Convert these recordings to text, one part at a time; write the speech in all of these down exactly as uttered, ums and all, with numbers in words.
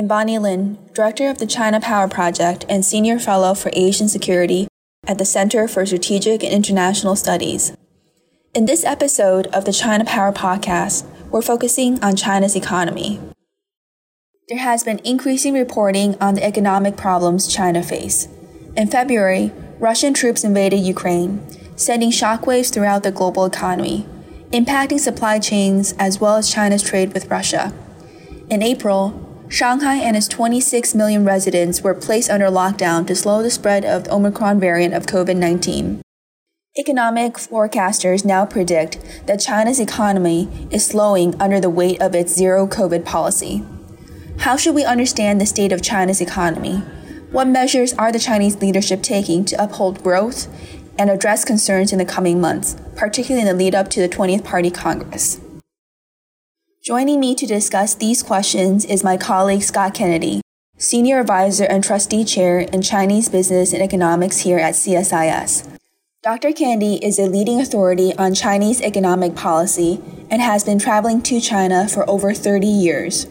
I'm Bonnie Lin, Director of the China Power Project and Senior Fellow for Asian Security at the Center for Strategic and International Studies. In this episode of the China Power Podcast, we're focusing on China's economy. There has been increasing reporting on the economic problems China faces. In February, Russian troops invaded Ukraine, sending shockwaves throughout the global economy, impacting supply chains as well as China's trade with Russia. In April, Shanghai and its twenty-six million residents were placed under lockdown to slow the spread of the Omicron variant of COVID nineteen. Economic forecasters now predict that China's economy is slowing under the weight of its zero-COVID policy. How should we understand the state of China's economy? What measures are the Chinese leadership taking to uphold growth and address concerns in the coming months, particularly in the lead-up to the twentieth Party Congress? Joining me to discuss these questions is my colleague Scott Kennedy, Senior Advisor and Trustee Chair in Chinese Business and Economics here at C S I S. Doctor Kennedy is a leading authority on Chinese economic policy and has been traveling to China for over thirty years.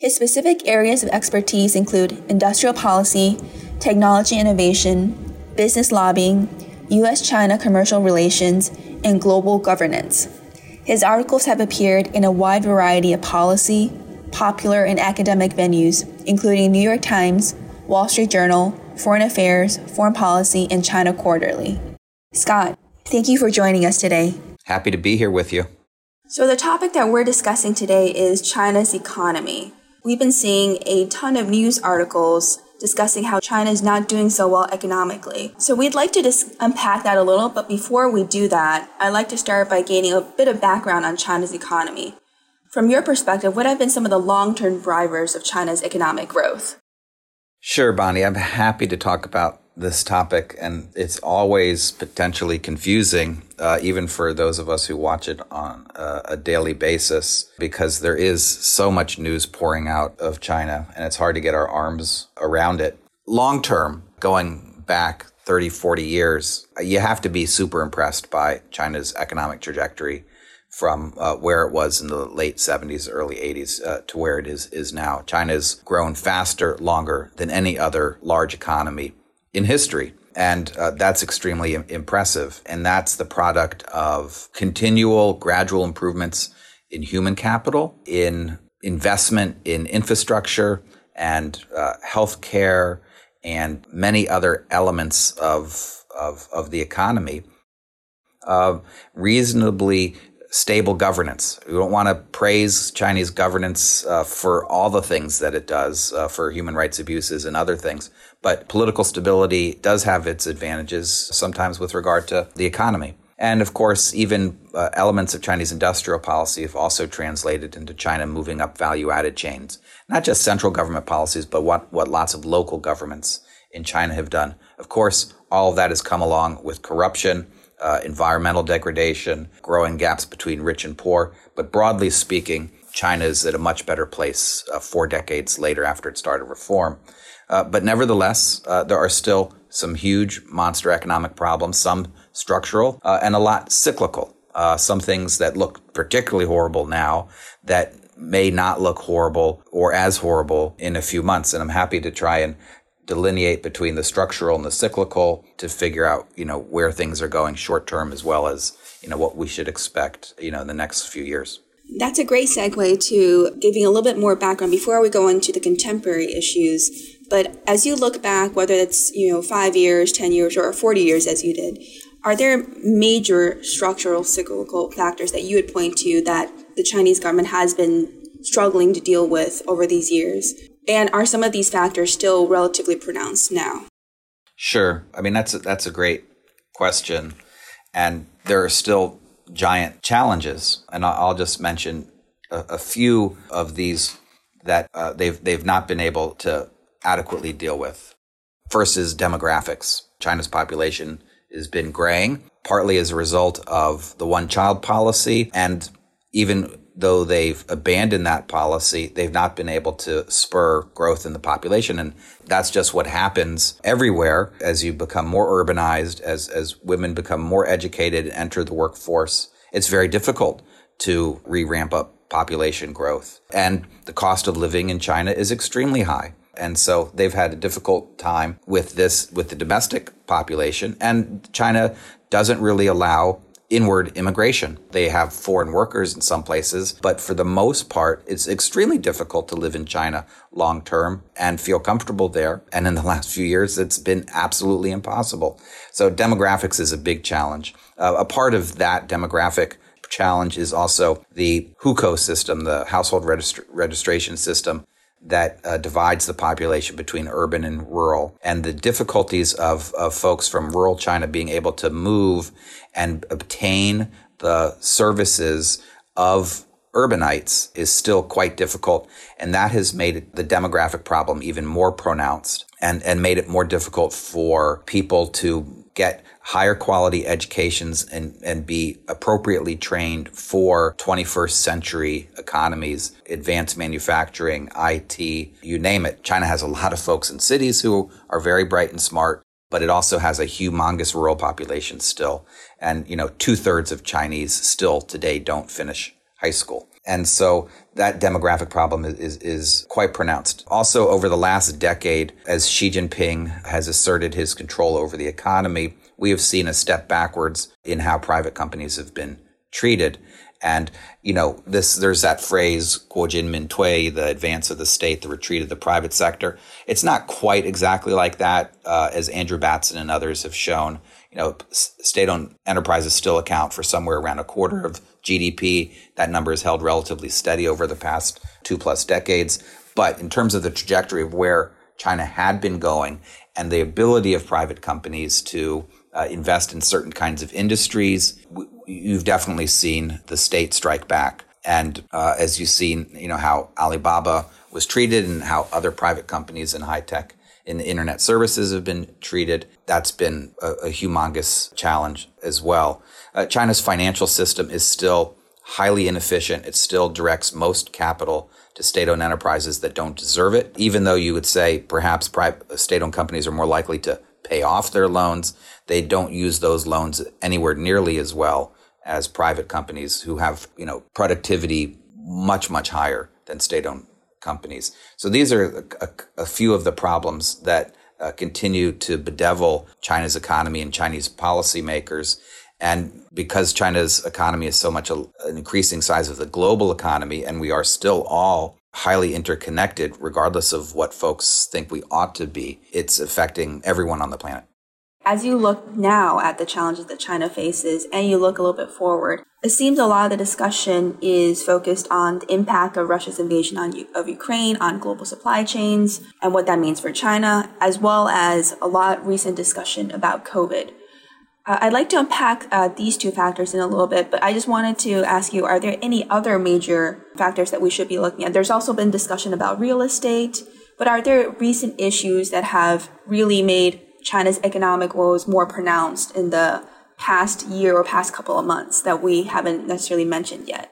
His specific areas of expertise include industrial policy, technology innovation, business lobbying, U S China commercial relations, and global governance. His articles have appeared in a wide variety of policy, popular, and academic venues, including New York Times, Wall Street Journal, Foreign Affairs, Foreign Policy, and China Quarterly. Scott, thank you for joining us today. Happy to be here with you. So the topic that we're discussing today is China's economy. We've been seeing a ton of news articles discussing how China is not doing so well economically. So we'd like to dis- unpack that a little, but before we do that, I'd like to start by gaining a bit of background on China's economy. From your perspective, what have been some of the long-term drivers of China's economic growth? Sure, Bonnie. I'm happy to talk about this topic, and it's always potentially confusing, uh, even for those of us who watch it on a, a daily basis, because there is so much news pouring out of China, and it's hard to get our arms around it. Long term, going back thirty, forty years, you have to be super impressed by China's economic trajectory from uh, where it was in the late seventies, early eighties uh, to where it is, is now. China's grown faster, longer than any other large economy in history. And uh, that's extremely impressive. And that's the product of continual, gradual improvements in human capital, in investment in infrastructure and uh, healthcare and many other elements of, of, of the economy. Uh, reasonably stable governance. We don't want to praise Chinese governance uh, for all the things that it does uh, for human rights abuses and other things. But political stability does have its advantages, sometimes with regard to the economy. And of course, even uh, elements of Chinese industrial policy have also translated into China moving up value-added chains. Not just central government policies, but what, what lots of local governments in China have done. Of course, all of that has come along with corruption, Uh, environmental degradation, growing gaps between rich and poor. But broadly speaking, China is at a much better place uh, four decades later after it started reform. Uh, but nevertheless, uh, there are still some huge monster economic problems, some structural uh, and a lot cyclical. Uh, some things that look particularly horrible now that may not look horrible or as horrible in a few months. And I'm happy to try and delineate between the structural and the cyclical to figure out, you know, where things are going short term as well as, you know, what we should expect, you know, in the next few years. That's a great segue to giving a little bit more background before we go into the contemporary issues. But as you look back, whether it's, you know, five years, ten years or forty years as you did, are there major structural cyclical factors that you would point to that the Chinese government has been struggling to deal with over these years? And are some of these factors still relatively pronounced now? Sure. I mean, that's a, that's a great question. And there are still giant challenges. And I'll just mention a, a few of these that uh, they've they've not been able to adequately deal with. First is demographics. China's population has been graying, partly as a result of the one-child policy. And even though they've abandoned that policy, they've not been able to spur growth in the population. And that's just what happens everywhere as you become more urbanized, as, as women become more educated and enter the workforce. It's very difficult to re-ramp up population growth. And the cost of living in China is extremely high. And so they've had a difficult time with this, with the domestic population. And China doesn't really allow inward immigration. They have foreign workers in some places, but for the most part, it's extremely difficult to live in China long term and feel comfortable there. And in the last few years, it's been absolutely impossible. So demographics is a big challenge. Uh, a part of that demographic challenge is also the Hukou system, the household registr- registration system that uh, divides the population between urban and rural, and the difficulties of, of folks from rural China being able to move and obtain the services of urbanites is still quite difficult. And that has made the demographic problem even more pronounced and, and made it more difficult for people to get higher quality educations and, and be appropriately trained for twenty-first century economies, advanced manufacturing, I T, you name it. China has a lot of folks in cities who are very bright and smart, but it also has a humongous rural population still. And, you know, two thirds of Chinese still today don't finish high school. And so that demographic problem is, is, is quite pronounced. Also, over the last decade, as Xi Jinping has asserted his control over the economy, we have seen a step backwards in how private companies have been treated. And, you know, this there's that phrase, guojin mintui, the advance of the state, the retreat of the private sector. It's not quite exactly like that, uh, as Andrew Batson and others have shown. You know, state-owned enterprises still account for somewhere around a quarter of G D P. That number is held relatively steady over the past two-plus decades. But in terms of the trajectory of where China had been going and the ability of private companies to Uh, invest in certain kinds of industries, w- you've definitely seen the state strike back. And uh, as you've seen, you know, how Alibaba was treated and how other private companies in high tech in the internet services have been treated, that's been a, a humongous challenge as well. Uh, China's financial system is still highly inefficient. It still directs most capital to state-owned enterprises that don't deserve it, even though you would say perhaps private, state-owned companies are more likely to pay off their loans. They don't use those loans anywhere nearly as well as private companies who have, you know, productivity much, much higher than state-owned companies. So these are a, a, a few of the problems that uh, continue to bedevil China's economy and Chinese policymakers. And because China's economy is so much a, an increasing size of the global economy, and we are still all highly interconnected, regardless of what folks think we ought to be, it's affecting everyone on the planet. As you look now at the challenges that China faces and you look a little bit forward, it seems a lot of the discussion is focused on the impact of Russia's invasion on U- of Ukraine, on global supply chains, and what that means for China, as well as a lot of recent discussion about COVID. Uh, I'd like to unpack uh, these two factors in a little bit, but I just wanted to ask you, are there any other major factors that we should be looking at? There's also been discussion about real estate, but are there recent issues that have really made China's economic woes more pronounced in the past year or past couple of months that we haven't necessarily mentioned yet?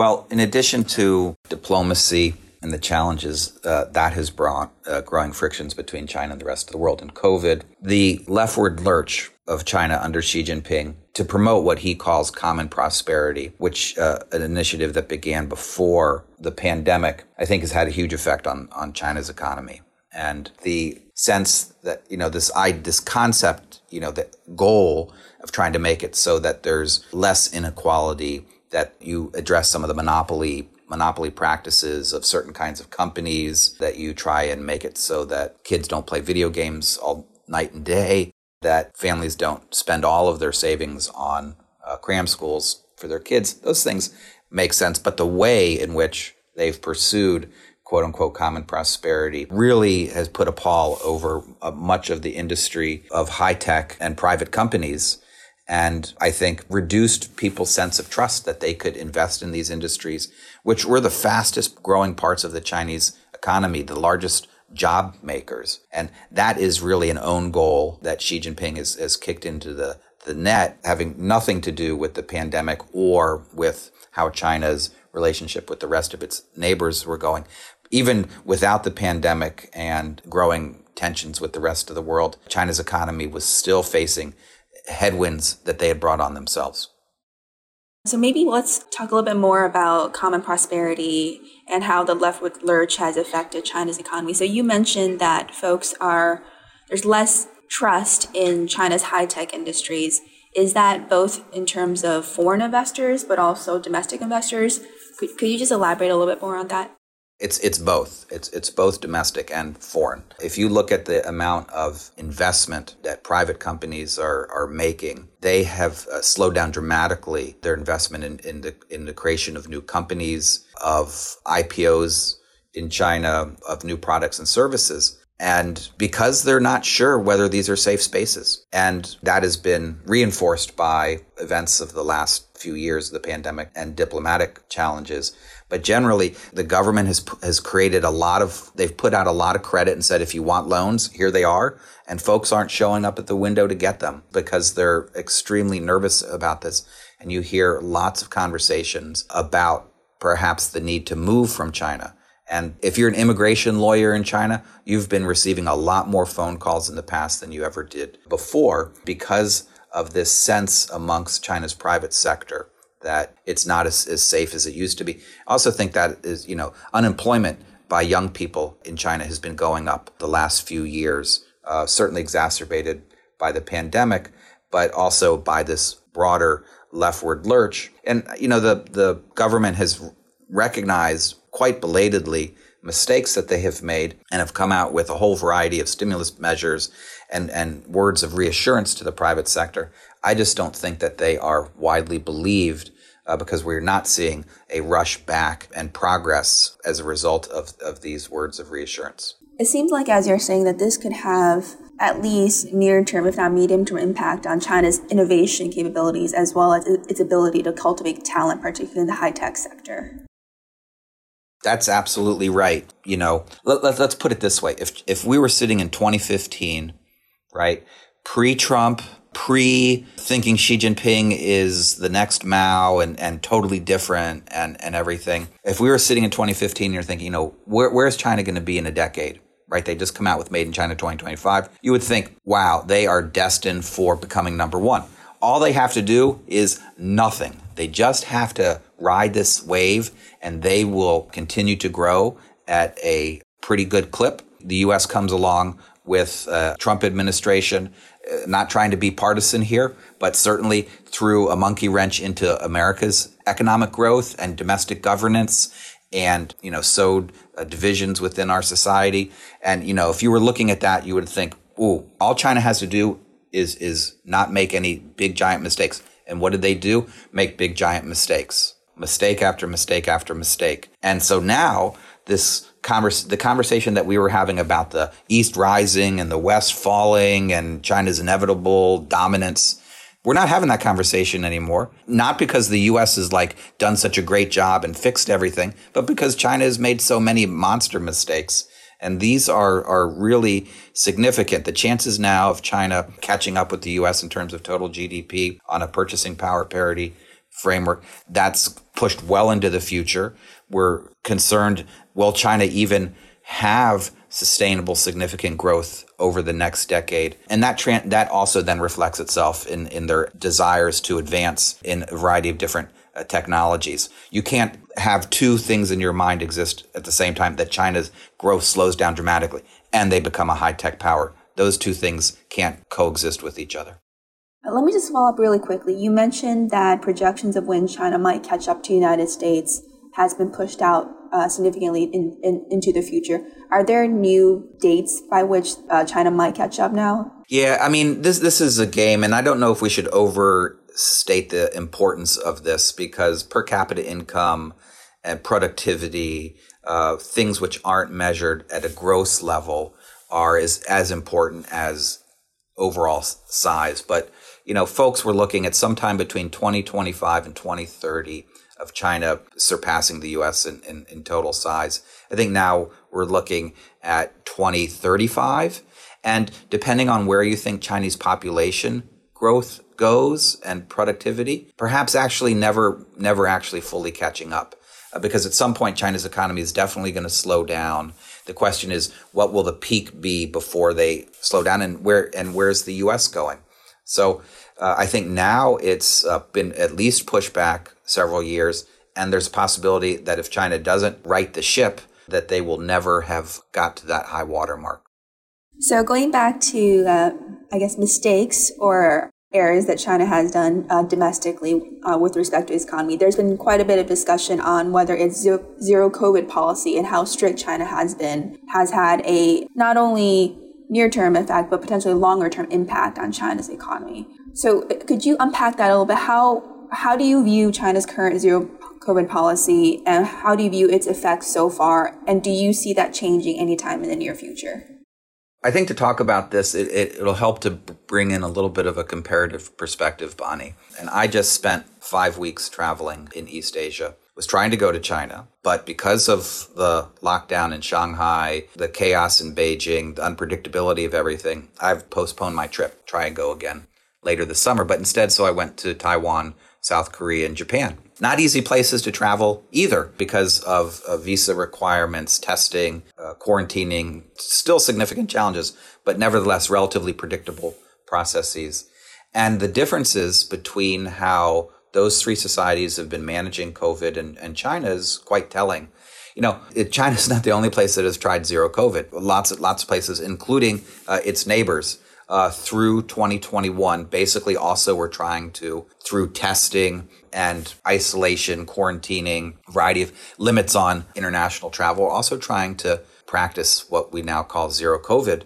Well, in addition to diplomacy and the challenges uh, that has brought uh, growing frictions between China and the rest of the world, and COVID, the leftward lurch of China under Xi Jinping to promote what he calls common prosperity, which uh, an initiative that began before the pandemic, I think has had a huge effect on, on China's economy. And the sense that, you know, this I this concept, you know, the goal of trying to make it so that there's less inequality, that you address some of the monopoly monopoly practices of certain kinds of companies, that you try and make it so that kids don't play video games all night and day, that families don't spend all of their savings on uh, cram schools for their kids. Those things make sense. But the way in which they've pursued quote unquote common prosperity really has put a pall over uh, much of the industry of high tech and private companies. And I think reduced people's sense of trust that they could invest in these industries, which were the fastest growing parts of the Chinese economy, the largest job makers. And that is really an own goal that Xi Jinping has, has kicked into the, the net, having nothing to do with the pandemic or with how China's relationship with the rest of its neighbors were going. Even without the pandemic and growing tensions with the rest of the world, China's economy was still facing headwinds that they had brought on themselves. So maybe let's talk a little bit more about common prosperity and how the leftward lurch has affected China's economy. So you mentioned that folks are, there's less trust in China's high-tech industries. Is that both in terms of foreign investors, but also domestic investors? Could, could you just elaborate a little bit more on that? It's it's both. It's it's both domestic and foreign. If you look at the amount of investment that private companies are are making, they have uh, slowed down dramatically their investment in, in the in the creation of new companies, of I P Os in China, of new products and services. And because they're not sure whether these are safe spaces. And that has been reinforced by events of the last few years of the pandemic and diplomatic challenges. But generally, the government has has created a lot of, they've put out a lot of credit and said, if you want loans, here they are. And folks aren't showing up at the window to get them because they're extremely nervous about this. And you hear lots of conversations about perhaps the need to move from China. And if you're an immigration lawyer in China, you've been receiving a lot more phone calls in the past than you ever did before because of this sense amongst China's private sector that it's not as, as safe as it used to be. I also think that is, you know, unemployment by young people in China has been going up the last few years, uh, certainly exacerbated by the pandemic, but also by this broader leftward lurch. And, you know, the, the government has recognized quite belatedly mistakes that they have made and have come out with a whole variety of stimulus measures and, and words of reassurance to the private sector. I just don't think that they are widely believed uh, because we're not seeing a rush back and progress as a result of, of these words of reassurance. It seems like, as you're saying, that this could have at least near-term, if not medium-term, impact on China's innovation capabilities as well as its ability to cultivate talent, particularly in the high-tech sector. That's absolutely right. You know, let, let, let's put it this way. If if we were sitting in twenty fifteen, right, pre-Trump, pre-thinking Xi Jinping is the next Mao and, and totally different and, and everything. If we were sitting in twenty fifteen and you're thinking, you know, where, where's China going to be in a decade, right? They just come out with Made in China twenty twenty-five. You would think, wow, they are destined for becoming number one. All they have to do is nothing. They just have to ride this wave and they will continue to grow at a pretty good clip. The U S comes along with uh, Trump administration, uh, not trying to be partisan here, but certainly threw a monkey wrench into America's economic growth and domestic governance and, you know, sowed uh, divisions within our society. And, you know, if you were looking at that, you would think, ooh, all China has to do is is not make any big, giant mistakes. And what did they do? Make big, giant mistakes, mistake after mistake after mistake. And so now this converse, the conversation that we were having about the East rising and the West falling and China's inevitable dominance, we're not having that conversation anymore. Not because the U S has like done such a great job and fixed everything, but because China has made so many monster mistakes. And these are, are really significant. The chances now of China catching up with the U S in terms of total G D P on a purchasing power parity framework, that's pushed well into the future. We're concerned, will China even have sustainable, significant growth over the next decade? And that tra- that also then reflects itself in, in their desires to advance in a variety of different Uh, technologies. You can't have two things in your mind exist at the same time, that China's growth slows down dramatically and they become a high-tech power. Those two things can't coexist with each other. Let me just follow up really quickly. You mentioned that projections of when China might catch up to the United States has been pushed out uh, significantly in, in, into the future. Are there new dates by which uh, China might catch up now? Yeah, I mean, this this is a game, and I don't know if we should over state the importance of this, because per capita income and productivity, uh, things which aren't measured at a gross level, are as, as important as overall size. But, you know, folks were looking at sometime between twenty twenty-five and twenty thirty of China surpassing the U S in, in, in total size. I think now we're looking at twenty thirty-five. And depending on where you think Chinese population growth goes and productivity, perhaps actually never, never actually fully catching up. Uh, because at some point, China's economy is definitely going to slow down. The question is, what will the peak be before they slow down, and where and where's the U S going? So uh, I think now it's uh, been at least pushed back several years. And there's a possibility that if China doesn't right the ship, that they will never have got to that high water mark. So going back to, uh, I guess, mistakes or errors that China has done uh, domestically uh, with respect to its economy, there's been quite a bit of discussion on whether its zero, zero COVID policy and how strict China has been has had a not only near-term effect, but potentially longer-term impact on China's economy. So could you unpack that a little bit? How how do you view China's current zero COVID policy, and how do you view its effects so far? And do you see that changing anytime in the near future? I think to talk about this, it, it, it'll help to bring in a little bit of a comparative perspective, Bonnie. And I just spent five weeks traveling in East Asia. Was trying to go to China, but because of the lockdown in Shanghai, the chaos in Beijing, the unpredictability of everything, I've postponed my trip, try and go again later this summer. But instead, so I went to Taiwan, South Korea, and Japan. Not easy places to travel either because of uh, visa requirements, testing, uh, quarantining, still significant challenges, but nevertheless, relatively predictable processes. And the differences between how those three societies have been managing COVID and, and China is quite telling. You know, it, China's not the only place that has tried zero COVID. Lots of, lots of places, including uh, its neighbors. Uh, through twenty twenty-one, basically also we're trying to, through testing and isolation, quarantining, variety of limits on international travel, also trying to practice what we now call zero COVID.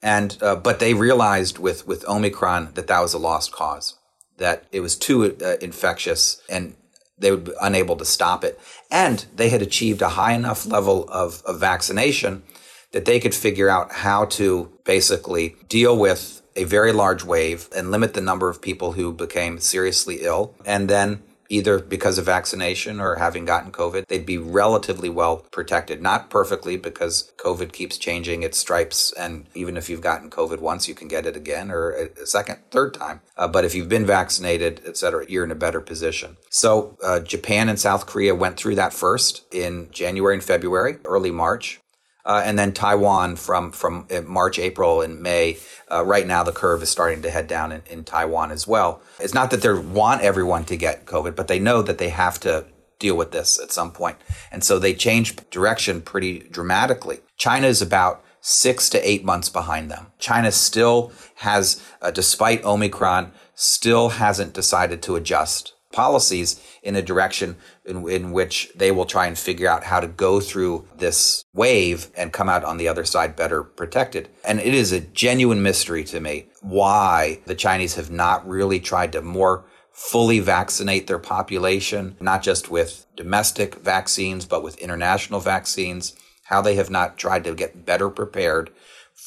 And uh, but they realized with, with Omicron that that was a lost cause, that it was too uh, infectious and they would be unable to stop it. And they had achieved a high enough level of, of vaccination that they could figure out how to basically deal with a very large wave and limit the number of people who became seriously ill. And then either because of vaccination or having gotten COVID, they'd be relatively well protected. Not perfectly, because COVID keeps changing its stripes. And even if you've gotten COVID once, you can get it again or a second, third time. Uh, but if you've been vaccinated, et cetera, you're in a better position. So uh, Japan and South Korea went through that first in January and February, early March. Uh, and then Taiwan from, from March, April, and May. Uh, right now, the curve is starting to head down in, in Taiwan as well. It's not that they want everyone to get COVID, but they know that they have to deal with this at some point. And so they changed direction pretty dramatically. China is about six to eight months behind them. China still has, uh, despite Omicron, still hasn't decided to adjust policies in a direction in, in which they will try and figure out how to go through this wave and come out on the other side better protected. And it is a genuine mystery to me why the Chinese have not really tried to more fully vaccinate their population, not just with domestic vaccines, but with international vaccines, how they have not tried to get better prepared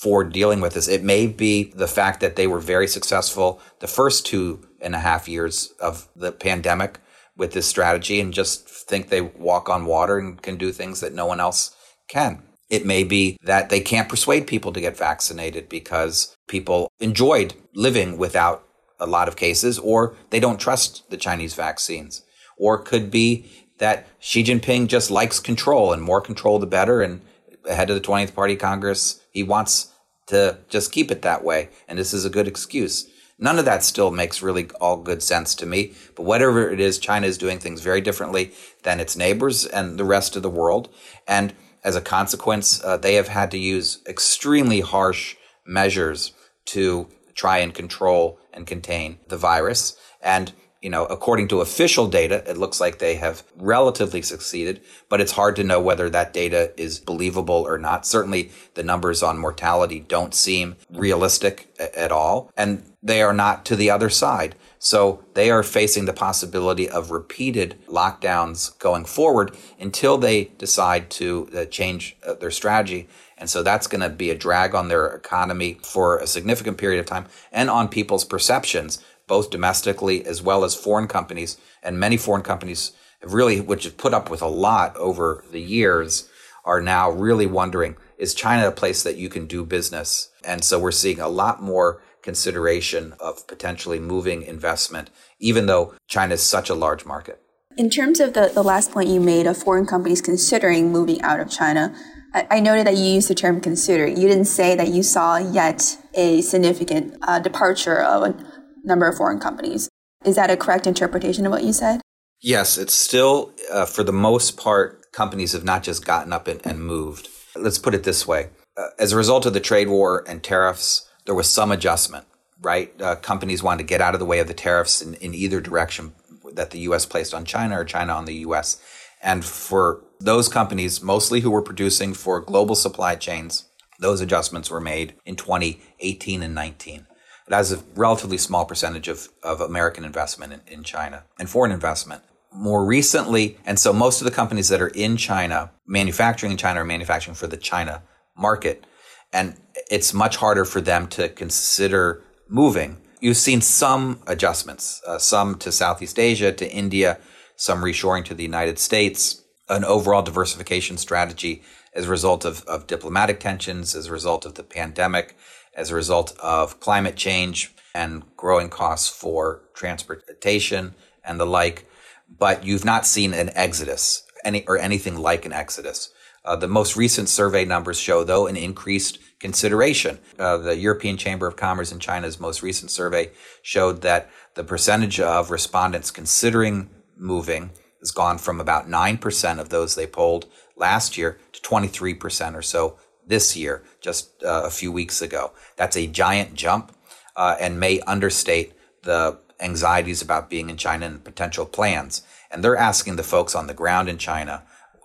for dealing with this. It may be the fact that they were very successful the first two and a half years of the pandemic with this strategy and just think they walk on water and can do things that no one else can. It may be that they can't persuade people to get vaccinated because people enjoyed living without a lot of cases, or they don't trust the Chinese vaccines. Or it could be that Xi Jinping just likes control, and more control the better, and ahead of the twentieth Party Congress, he wants to just keep it that way, and this is a good excuse. None of that still makes really all good sense to me, but whatever it is, China is doing things very differently than its neighbors and the rest of the world, and as a consequence, uh, they have had to use extremely harsh measures to try and control and contain the virus, and you know, according to official data, it looks like they have relatively succeeded, but it's hard to know whether that data is believable or not. Certainly, the numbers on mortality don't seem realistic at all, and they are not to the other side. So they are facing the possibility of repeated lockdowns going forward until they decide to change their strategy. And so that's going to be a drag on their economy for a significant period of time and on people's perceptions, both domestically as well as foreign companies. And many foreign companies have really, which have put up with a lot over the years, are now really wondering, is China a place that you can do business? And so we're seeing a lot more consideration of potentially moving investment, even though China is such a large market. In terms of the, the last point you made of foreign companies considering moving out of China, I noted that you used the term consider. You didn't say that you saw yet a significant uh, departure of an number of foreign companies. Is that a correct interpretation of what you said? Yes, it's still, uh, for the most part, companies have not just gotten up and, and moved. Let's put it this way. Uh, as a result of the trade war and tariffs, there was some adjustment, right? Uh, companies wanted to get out of the way of the tariffs in, in either direction that the U S placed on China or China on the U S. And for those companies, mostly who were producing for global supply chains, those adjustments were made in twenty eighteen and nineteen. It has a relatively small percentage of, of American investment in, in China and foreign investment. More recently, and so most of the companies that are in China, manufacturing in China, are manufacturing for the China market. And it's much harder for them to consider moving. You've seen some adjustments, uh, some to Southeast Asia, to India, some reshoring to the United States, an overall diversification strategy as a result of, of diplomatic tensions, as a result of the pandemic, as a result of climate change and growing costs for transportation and the like. But you've not seen an exodus any or anything like an exodus. Uh, the most recent survey numbers show, though, an increased consideration. Uh, the European Chamber of Commerce in China's most recent survey showed that the percentage of respondents considering moving has gone from about nine percent of those they polled last year to twenty-three percent or so this year, just uh, a few weeks ago. That's a giant jump uh, and may understate the anxieties about being in China and potential plans. And they're asking the folks on the ground in China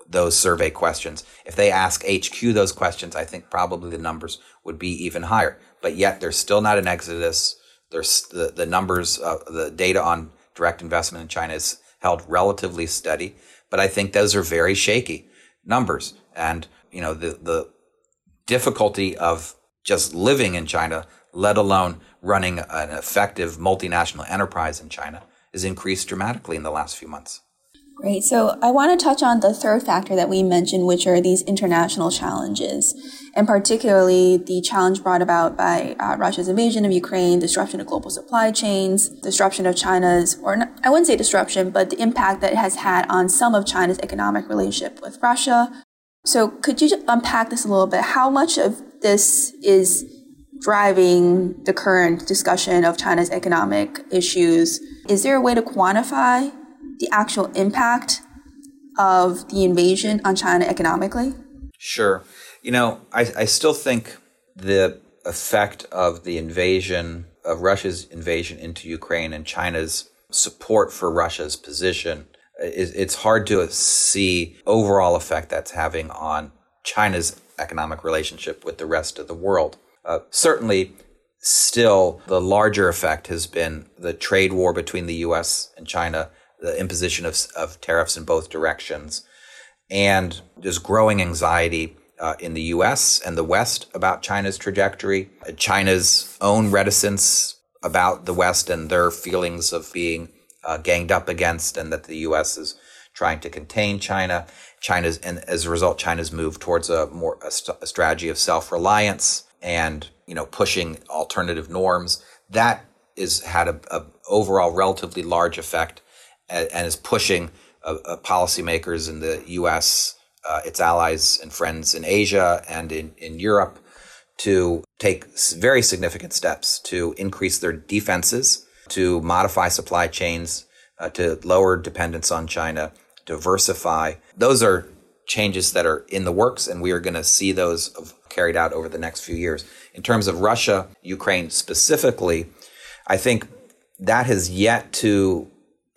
those survey questions. If they ask H Q those questions, I think probably the numbers would be even higher. But yet there's still not an exodus. There's the, the numbers, uh, the data on direct investment in China is held relatively steady. But I think those are very shaky numbers. And, you know, the, the difficulty of just living in China, let alone running an effective multinational enterprise in China, has increased dramatically in the last few months. Great. So I want to touch on the third factor that we mentioned, which are these international challenges, and particularly the challenge brought about by uh, Russia's invasion of Ukraine, disruption of global supply chains, disruption of China's, or not, I wouldn't say disruption, but the impact that it has had on some of China's economic relationship with Russia. So could you unpack this a little bit? How much of this is driving the current discussion of China's economic issues? Is there a way to quantify the actual impact of the invasion on China economically? Sure. You know, I, I still think the effect of the invasion, of Russia's invasion into Ukraine and China's support for Russia's position, is, it's hard to see overall effect that's having on China's economic relationship with the rest of the world. Uh, certainly, still, the larger effect has been the trade war between the U S and China, the imposition of, of tariffs in both directions, and there's growing anxiety uh, in the U S and the West about China's trajectory, China's own reticence about the West and their feelings of being uh, ganged up against, and that the U S is trying to contain China. China's, and as a result, China's moved towards a more a, st- a strategy of self-reliance and, you know, pushing alternative norms. That is had a, a overall relatively large effect, and is pushing uh, uh, policymakers in the U S, uh, its allies and friends in Asia and in, in Europe, to take very significant steps to increase their defenses, to modify supply chains, uh, to lower dependence on China, diversify. Those are changes that are in the works, and we are going to see those carried out over the next few years. In terms of Russia, Ukraine specifically, I think that has yet to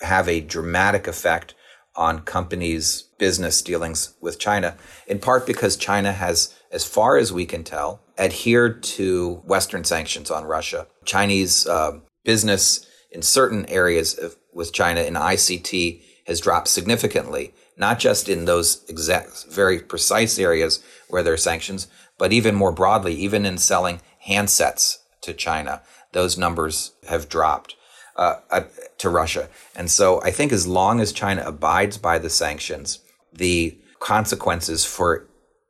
have a dramatic effect on companies' business dealings with China, in part because China has, as far as we can tell, adhered to Western sanctions on Russia. Chinese uh, business in certain areas of, with China in I C T has dropped significantly, not just in those exact, very precise areas where there are sanctions, but even more broadly, even in selling handsets to China, those numbers have dropped. Uh, to Russia. And so I think as long as China abides by the sanctions, the consequences for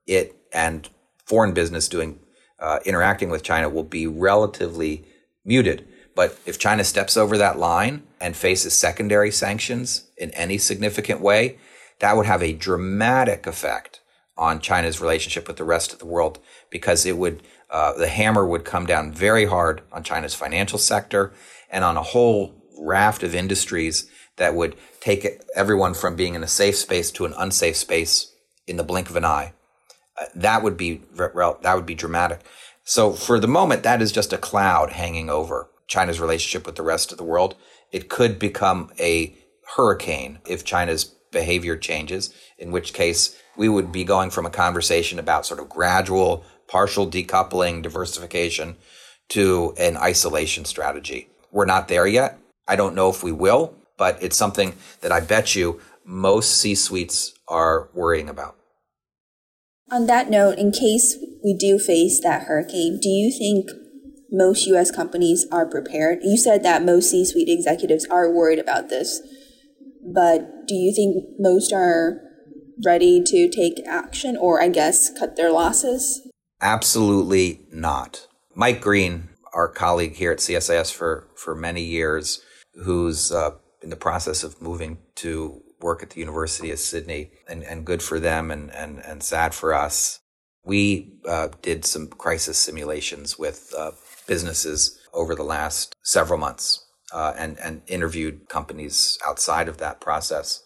it and foreign business doing uh, interacting with China will be relatively muted. But if China steps over that line and faces secondary sanctions in any significant way, that would have a dramatic effect on China's relationship with the rest of the world, because it would uh, the hammer would come down very hard on China's financial sector. and on a whole raft of industries that would take everyone from being in a safe space to an unsafe space in the blink of an eye. Uh, that would be that would be dramatic. So for the moment, that is just a cloud hanging over China's relationship with the rest of the world. It could become a hurricane if China's behavior changes, in which case we would be going from a conversation about sort of gradual, partial decoupling, diversification to an isolation strategy. We're not there yet. I don't know if we will, but it's something that I bet you most C-suites are worrying about. On that note, in case we do face that hurricane, do you think most U S companies are prepared? You said that most C-suite executives are worried about this, but do you think most are ready to take action or, I guess, cut their losses? Absolutely not. Mike Green, our colleague here at C S I S for, for many years, who's uh, in the process of moving to work at the University of Sydney, and, and good for them and, and, and sad for us. We uh, did some crisis simulations with uh, businesses over the last several months uh, and, and interviewed companies outside of that process.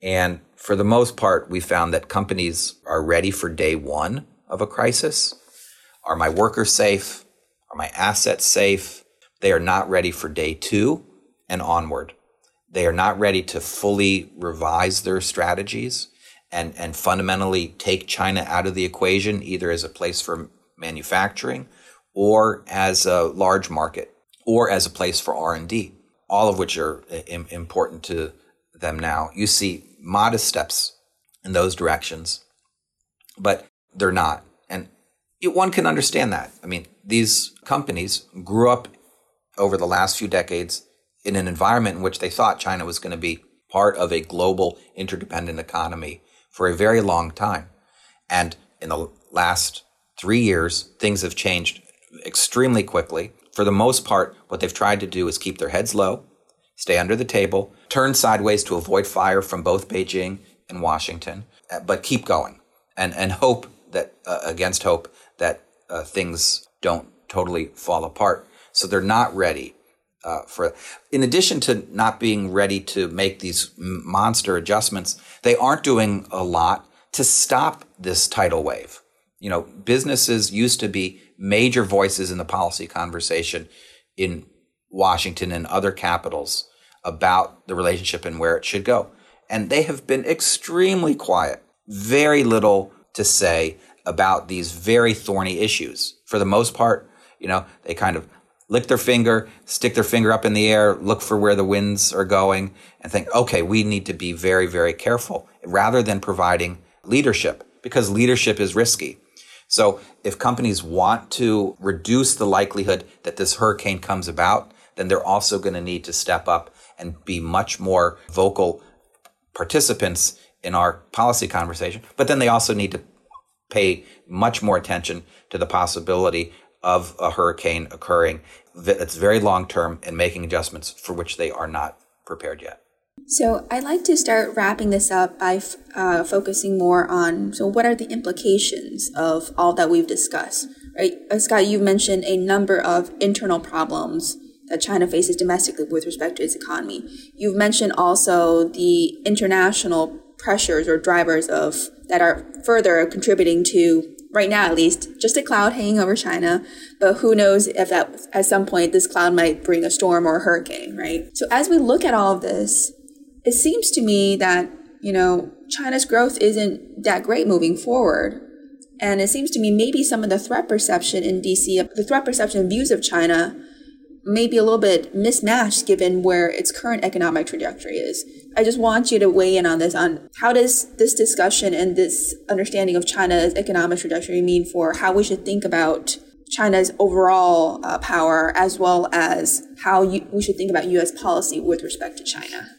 And for the most part, we found that companies are ready for day one of a crisis. Are my workers safe? Are my assets safe? They are not ready for day two and onward. They are not ready to fully revise their strategies and, and fundamentally take China out of the equation, either as a place for manufacturing or as a large market or as a place for R and D, all of which are im- important to them now. You see modest steps in those directions, but they're not. And it, one can understand that. I mean, these companies grew up over the last few decades in an environment in which they thought China was going to be part of a global interdependent economy for a very long time. And in the last three years, things have changed extremely quickly. For the most part, what they've tried to do is keep their heads low, stay under the table, turn sideways to avoid fire from both Beijing and Washington, but keep going and, and hope that, uh, against hope, that uh, things don't totally fall apart. So they're not ready. Uh, for, in addition to not being ready to make these monster adjustments, they aren't doing a lot to stop this tidal wave. You know, businesses used to be major voices in the policy conversation in Washington and other capitals about the relationship and where it should go. And they have been extremely quiet, very little to say about these very thorny issues. For the most part, you know, they kind of lick their finger, stick their finger up in the air, look for where the winds are going, and think, okay, we need to be very, very careful, rather than providing leadership, because leadership is risky. So if companies want to reduce the likelihood that this hurricane comes about, then they're also going to need to step up and be much more vocal participants in our policy conversation. But then they also need to pay much more attention to the possibility of a hurricane occurring that's very long-term and making adjustments for which they are not prepared yet. So I'd like to start wrapping this up by f- uh, focusing more on, so what are the implications of all that we've discussed? Right, uh, Scott, you mentioned a number of internal problems that China faces domestically with respect to its economy. You've mentioned also the international pressures or drivers of that are further contributing to, right now at least, just a cloud hanging over China, but who knows if that at some point this cloud might bring a storm or a hurricane, right? So as we look at all of this, it seems to me that, you know, China's growth isn't that great moving forward. And it seems to me maybe some of the threat perception in D C, the threat perception and views of China may be a little bit mismatched given where its current economic trajectory is. I just want you to weigh in on this, on how does this discussion and this understanding of China's economic trajectory mean for how we should think about China's overall uh, power, as well as how you, we should think about U S policy with respect to China?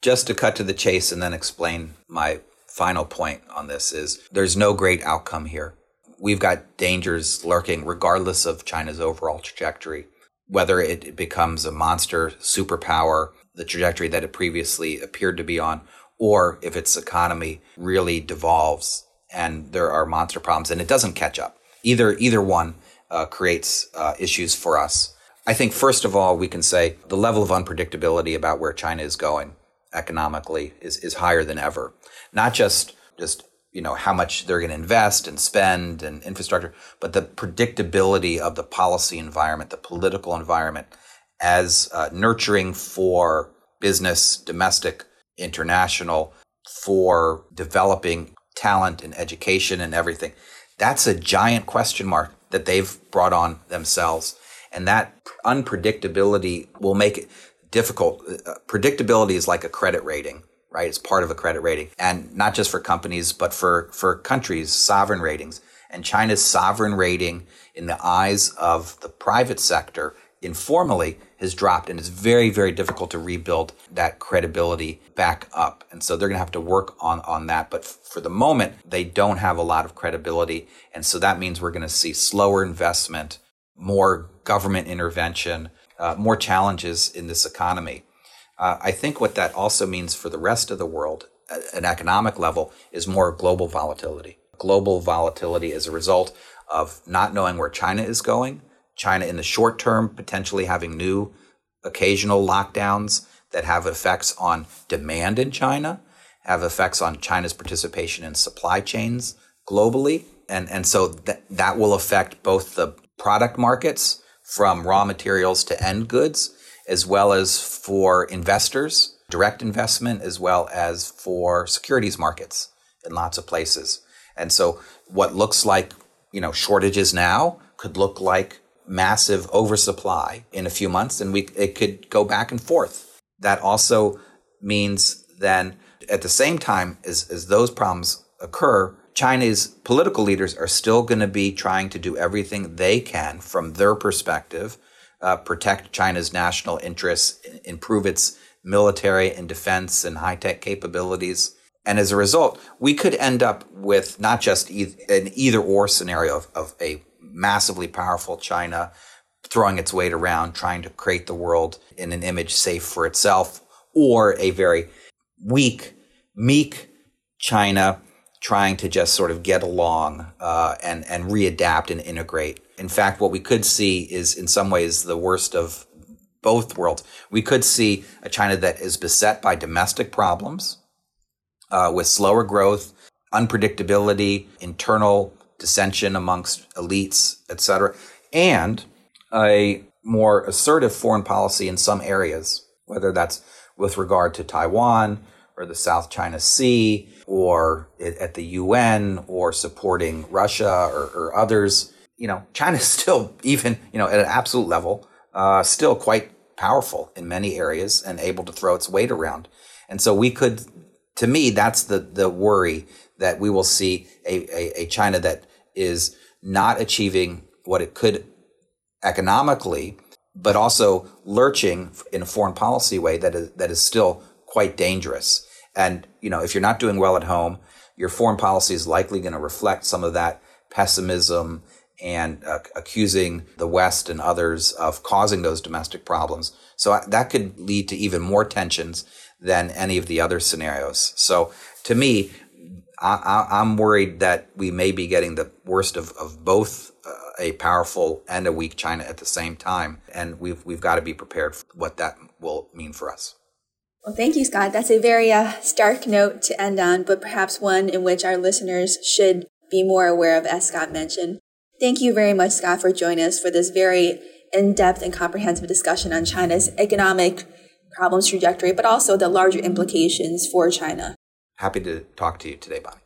Just to cut to the chase and then explain my final point on this is there's no great outcome here. We've got dangers lurking regardless of China's overall trajectory. Whether it becomes a monster superpower, the trajectory that it previously appeared to be on, or if its economy really devolves and there are monster problems and it doesn't catch up. Either either one uh, creates uh, issues for us. I think, first of all, we can say the level of unpredictability about where China is going economically is, is higher than ever. Not just just, you know, how much they're going to invest and spend and infrastructure, but the predictability of the policy environment, the political environment, as uh, nurturing for business, domestic, international, for developing talent and education and everything. That's a giant question mark that they've brought on themselves. And that unpredictability will make it difficult. Uh, predictability is like a credit rating, right? It's part of a credit rating. And not just for companies, but for, for countries, sovereign ratings. And China's sovereign rating in the eyes of the private sector informally has dropped, and it's very, very difficult to rebuild that credibility back up. And so they're going to have to work on, on that. But f- for the moment, they don't have a lot of credibility. And so that means we're going to see slower investment, more government intervention, uh, more challenges in this economy. Uh, I think what that also means for the rest of the world at an economic level is more global volatility. Global volatility as a result of not knowing where China is going, China in the short term potentially having new occasional lockdowns that have effects on demand in China, have effects on China's participation in supply chains globally. And, and so th- that will affect both the product markets from raw materials to end goods, as well as for investors, direct investment, as well as for securities markets in lots of places. And so what looks like, you know, shortages now could look like massive oversupply in a few months, and we it could go back and forth. That also means then at the same time as, as those problems occur, China's political leaders are still going to be trying to do everything they can from their perspective, uh, protect China's national interests, improve its military and defense and high-tech capabilities. And as a result, we could end up with not just e- an either-or scenario of, of a massively powerful China throwing its weight around, trying to create the world in an image safe for itself, or a very weak, meek China trying to just sort of get along uh, and, and readapt and integrate. In fact, what we could see is in some ways the worst of both worlds. We could see a China that is beset by domestic problems uh, with slower growth, unpredictability, internal dissension amongst elites, et cetera, and a more assertive foreign policy in some areas, whether that's with regard to Taiwan or the South China Sea or at the U N or supporting Russia or, or others. You know, China's still, even, you know, at an absolute level, uh, still quite powerful in many areas and able to throw its weight around. And so we could, to me, that's the, the worry, that we will see a, a, a China that is not achieving what it could economically, but also lurching in a foreign policy way that is, that is still quite dangerous. And, you know, if you're not doing well at home, your foreign policy is likely going to reflect some of that pessimism and uh, accusing the West and others of causing those domestic problems. So that could lead to even more tensions than any of the other scenarios. So to me, I, I'm worried that we may be getting the worst of, of both uh, a powerful and a weak China at the same time. And we've we've got to be prepared for what that will mean for us. Well, thank you, Scott. That's a very uh, stark note to end on, but perhaps one in which our listeners should be more aware of, as Scott mentioned. Thank you very much, Scott, for joining us for this very in-depth and comprehensive discussion on China's economic problems trajectory, but also the larger implications for China. Happy to talk to you today, Bonnie.